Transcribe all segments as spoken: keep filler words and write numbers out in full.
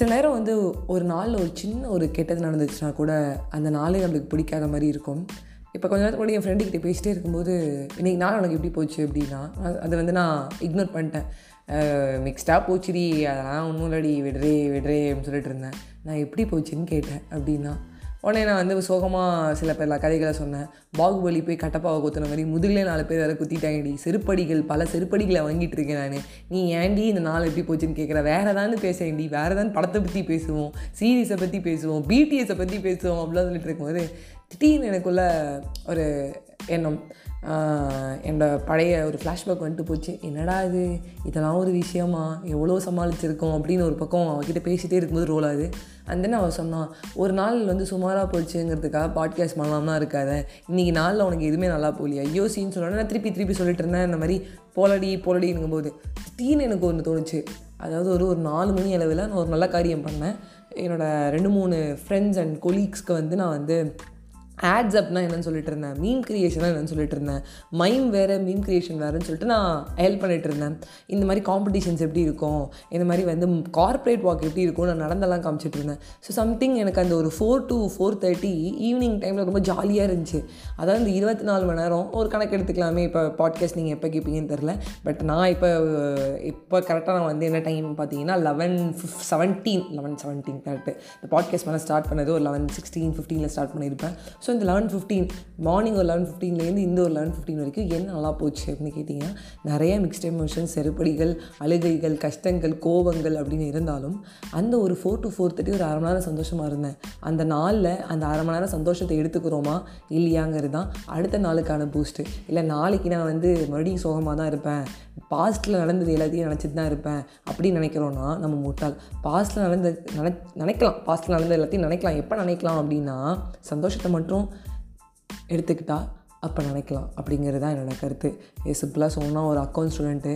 சில நேரம் வந்து ஒரு நாளில் ஒரு சின்ன ஒரு கெட்டது நடந்துச்சுன்னா கூட அந்த நாளே நம்மளுக்கு பிடிக்காத மாதிரி இருக்கும். இப்போ கொஞ்ச நேரத்துக்கு கூட என் ஃப்ரெண்டுக்கிட்ட பேசிகிட்டே இருக்கும்போது இன்றைக்கி நாள் உனக்கு எப்படி போச்சு அப்படின்னா அதை வந்து நான் இக்னோர் பண்ணிட்டேன். மிக்ஸ்டாக போச்சுடி, அதெல்லாம் ஒன்றும் இல்லடி, விடுறே விடுறே அப்படின்னு சொல்லிட்டு இருந்தேன். நான் எப்படி போச்சுன்னு கேட்டேன் அப்படின்னா உடனே நான் வந்து சோகமாக சில பேர் கதைகளை சொன்னேன். பாகுபலி போய் கட்டப்பாவை குத்துன மாதிரி முதுகிலே நாலு பேர் வேறு குத்திட்டாங்கடி, செருப்படிகள் பல செருப்படிகளை வாங்கிட்டு இருக்கேன் நான். நீ ஏன்டி இந்த நாள் எப்படி போச்சுன்னு கேட்குற, வேறு தான் பேசேன்டி, வேறு தான் படத்தை பற்றி பேசுவோம், சீரீஸை பற்றி பேசுவோம், பிடிஎஸை பற்றி பேசுவோம் அப்படிலாம் சொல்லிட்டு இருக்கும்போது திடீர்னு எனக்குள்ள ஒரு எண்ணம், என்னோடய பழைய ஒரு ஃப்ளாஷ்பேக் வந்துட்டு போச்சு. என்னடா இது, இதெல்லாம் ஒரு விஷயமா, எவ்வளோ சமாளிச்சிருக்கோம் அப்படின்னு ஒரு பக்கம் அவகிட்ட பேசிகிட்டே இருக்கும்போது ரோல் ஆகுது. அண்ட் தென் அவன் சொன்னான், ஒரு நாள் வந்து சுமாராக போச்சுங்கிறதுக்காக பாட்காஸ்ட் பண்ணலாம்னா இருக்காது, இன்றைக்கி நாளில் உனக்கு எதுவுமே நல்லா போகலையா ஐயோ சீன்னு சொன்னோன்னா நான் திருப்பி திருப்பி சொல்லிட்டு இருந்தேன். இந்த மாதிரி போலடி போலடிங்கும்போது திடீர்னு எனக்கு ஒன்று தோணுச்சு. அதாவது ஒரு ஒரு நாலு மணி அளவில் நான் ஒரு நல்ல காரியம் பண்ணேன். என்னோடய ரெண்டு மூணு ஃப்ரெண்ட்ஸ் அண்ட் கொலீக்ஸ்க்கு வந்து நான் வந்து ஆட்ஸ் அப்னால் என்னென்னு சொல்லிட்டு இருந்தேன், மீம் கிரியேஷனாக என்னென்னு சொல்லிட்டு இருந்தேன், மைம் வேறு மீம் கிரியேஷன் வேறுன்னு சொல்லிட்டு நான் ஹெல்ப் பண்ணிகிட்டு இருந்தேன். இந்த மாதிரி காம்படிஷன்ஸ் எப்படி இருக்கும், இந்த மாதிரி வந்து கார்ப்பரேட் வாக் எப்படி இருக்கும், நான் நடந்தெல்லாம் காமிச்சிட்டு இருந்தேன். ஸோ சம்திங் எனக்கு அந்த ஒரு four to four thirty evening டைமில் ரொம்ப ஜாலியாக இருந்துச்சு. அதாவது இந்த இருபத்தி நாலு மணி நேரம் ஒரு கணக்கு எடுத்துக்கலாமே. இப்போ பாட்காஸ்ட் நீங்கள் எப்போ கேட்பீங்கன்னு தெரில, பட் நான் இப்போ இப்போ கரெக்டாக நான் வந்து என்ன டைம் பார்த்தீங்கன்னா eleven fif seventeen eleven seventeen correct இந்த பாட்காஸ்ட் மேலே ஸ்டார்ட் பண்ணது ஒரு லெவன் சிக்ஸ்டீன் ஃபிஃப்டீனில் ஸ்டார்ட் பண்ணியிருப்பேன். ஸோ இந்த லெவன் ஃபிஃப்டீன் மார்னிங் ஒரு லெவன் ஃபிஃப்டீன்லேருந்து இந்த ஒரு லெவன் ஃபிஃப்டீன் வரைக்கும் என்ன நல்லா போச்சு அப்படின்னு கேட்டிங்கன்னா நிறைய மிக்ஸ்ட் எமோஷன்ஸ், செருப்படிகள், அழுகைகள், கஷ்டங்கள், கோபங்கள் அப்படின்னு இருந்தாலும் அந்த ஒரு ஃபோர் டு ஃபோர் தேர்ட்டி ஒரு அரை மணி நேரம் சந்தோஷமாக இருந்தேன். அந்த நாளில் அந்த அரை மணி நேரம் சந்தோஷத்தை எடுத்துக்கிறோமா இல்லையாங்கிறது தான் அடுத்த நாளுக்கான பூஸ்ட்டு. இல்லை நாளைக்கு நான் வந்து மறுபடியும் சோகமாக தான் இருப்பேன், பாஸ்ட்டில் நடந்தது எல்லாத்தையும் நினச்சிட்டு தான் இருப்பேன் அப்படின்னு நினைக்கிறோன்னா நம்ம முட்டாள். பாஸ்ட்டில் நடந்த நினை நினைக்கலாம் பாஸ்ட்டில் நடந்த எல்லாத்தையும் நினைக்கலாம். எப்போ நினைக்கலாம் அப்படின்னா சந்தோஷத்தை மட்டும் எடுத்துக்கிட்டால் அப்போ நினைக்கலாம் அப்படிங்கிறது தான் என்னோடய கருத்து. சிம்பிளாக சொன்னால் ஒரு account student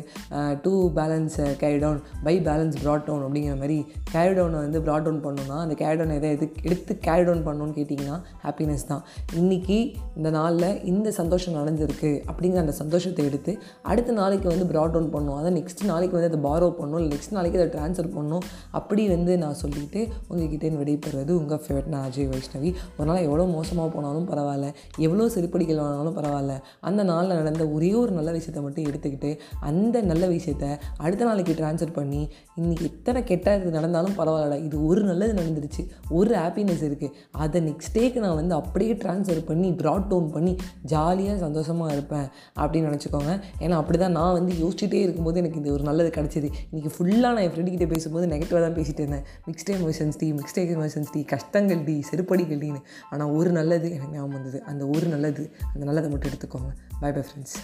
to balance carry down by balance brought down அப்படிங்கிற மாதிரி கேரி டவுனை வந்து ப்ராட் டவுன் பண்ணணுன்னா அந்த கேரி டவுன் எதை எது எடுத்து கேரி டவுன் பண்ணணுன்னு கேட்டிங்கன்னா ஹாப்பினஸ் தான். இன்றைக்கி இந்த நாளில் இந்த சந்தோஷம் நடந்திருக்கு அப்படிங்கிற அந்த சந்தோஷத்தை எடுத்து அடுத்த நாளைக்கு வந்து ப்ராட் டவுன் பண்ணணும், அதை நெக்ஸ்ட் நாளைக்கு வந்து அதை பாரோ பண்ணணும், இல்லை நெக்ஸ்ட் நாளைக்கு அதை ட்ரான்ஸ்ஃபர் பண்ணணும். அப்படி வந்து நான் சொல்லிவிட்டு உங்கள்கிட்டேன்னு விடைபெறுவது உங்கள் ஃபேவரட் நான் அஜய் வைஷ்ணவி. ஒரு நாள் எவ்வளோ மோசமாக போனாலும் பரவாயில்ல, எவ்வளோ செருப்படிகள் ஆனாலும் பரவாயில்ல, அந்த நாளில் நடந்த ஒரே ஒரு நல்ல விஷயத்தை மட்டும் எடுத்துக்கிட்டு அந்த நல்ல விஷயத்தை அடுத்த நாளைக்கு ட்ரான்ஸ்ஃபர் பண்ணி இன்றைக்கி எத்தனை கெட்டது நடந்தாலும் பரவாயில்ல, இது ஒரு நல்லது நடந்துருச்சு, ஒரு ஹாப்பினஸ் இருக்குது, அதை நெக்ஸ்ட் டேக்கு நான் வந்து அப்படியே ட்ரான்ஸ்ஃபர் பண்ணி ப்ராட் டவுன் பண்ணி ஜாலியாக சந்தோஷமாக இருப்பேன் அப்படின்னு நினச்சிக்கோங்க. ஏன்னா அப்படி தான் நான் வந்து யோசிச்சுட்டே இருக்கும்போது எனக்கு இது ஒரு நல்லது கிடச்சிது. இன்றைக்கி ஃபுல்லாக நான் என் ஃப்ரெண்டுக்கிட்ட பேசும்போது நெகட்டிவாக தான் பேசிகிட்டு இருந்தேன். மிக்ஸ்ட் எமோஷன்ஸ் டி மிக்ஸ்ட் எமோஷன்ஸ் டி கஷ்டங்கள் டி செருப்படிகள் டின்னு. ஆனால் ஒரு நல்லது எனக்கு ஞாபகம் வந்தது, அந்த ஒரு நல்லது அந்த நல்லதை மட்டும் எடுத்துக்கோங்க. Bye bye friends.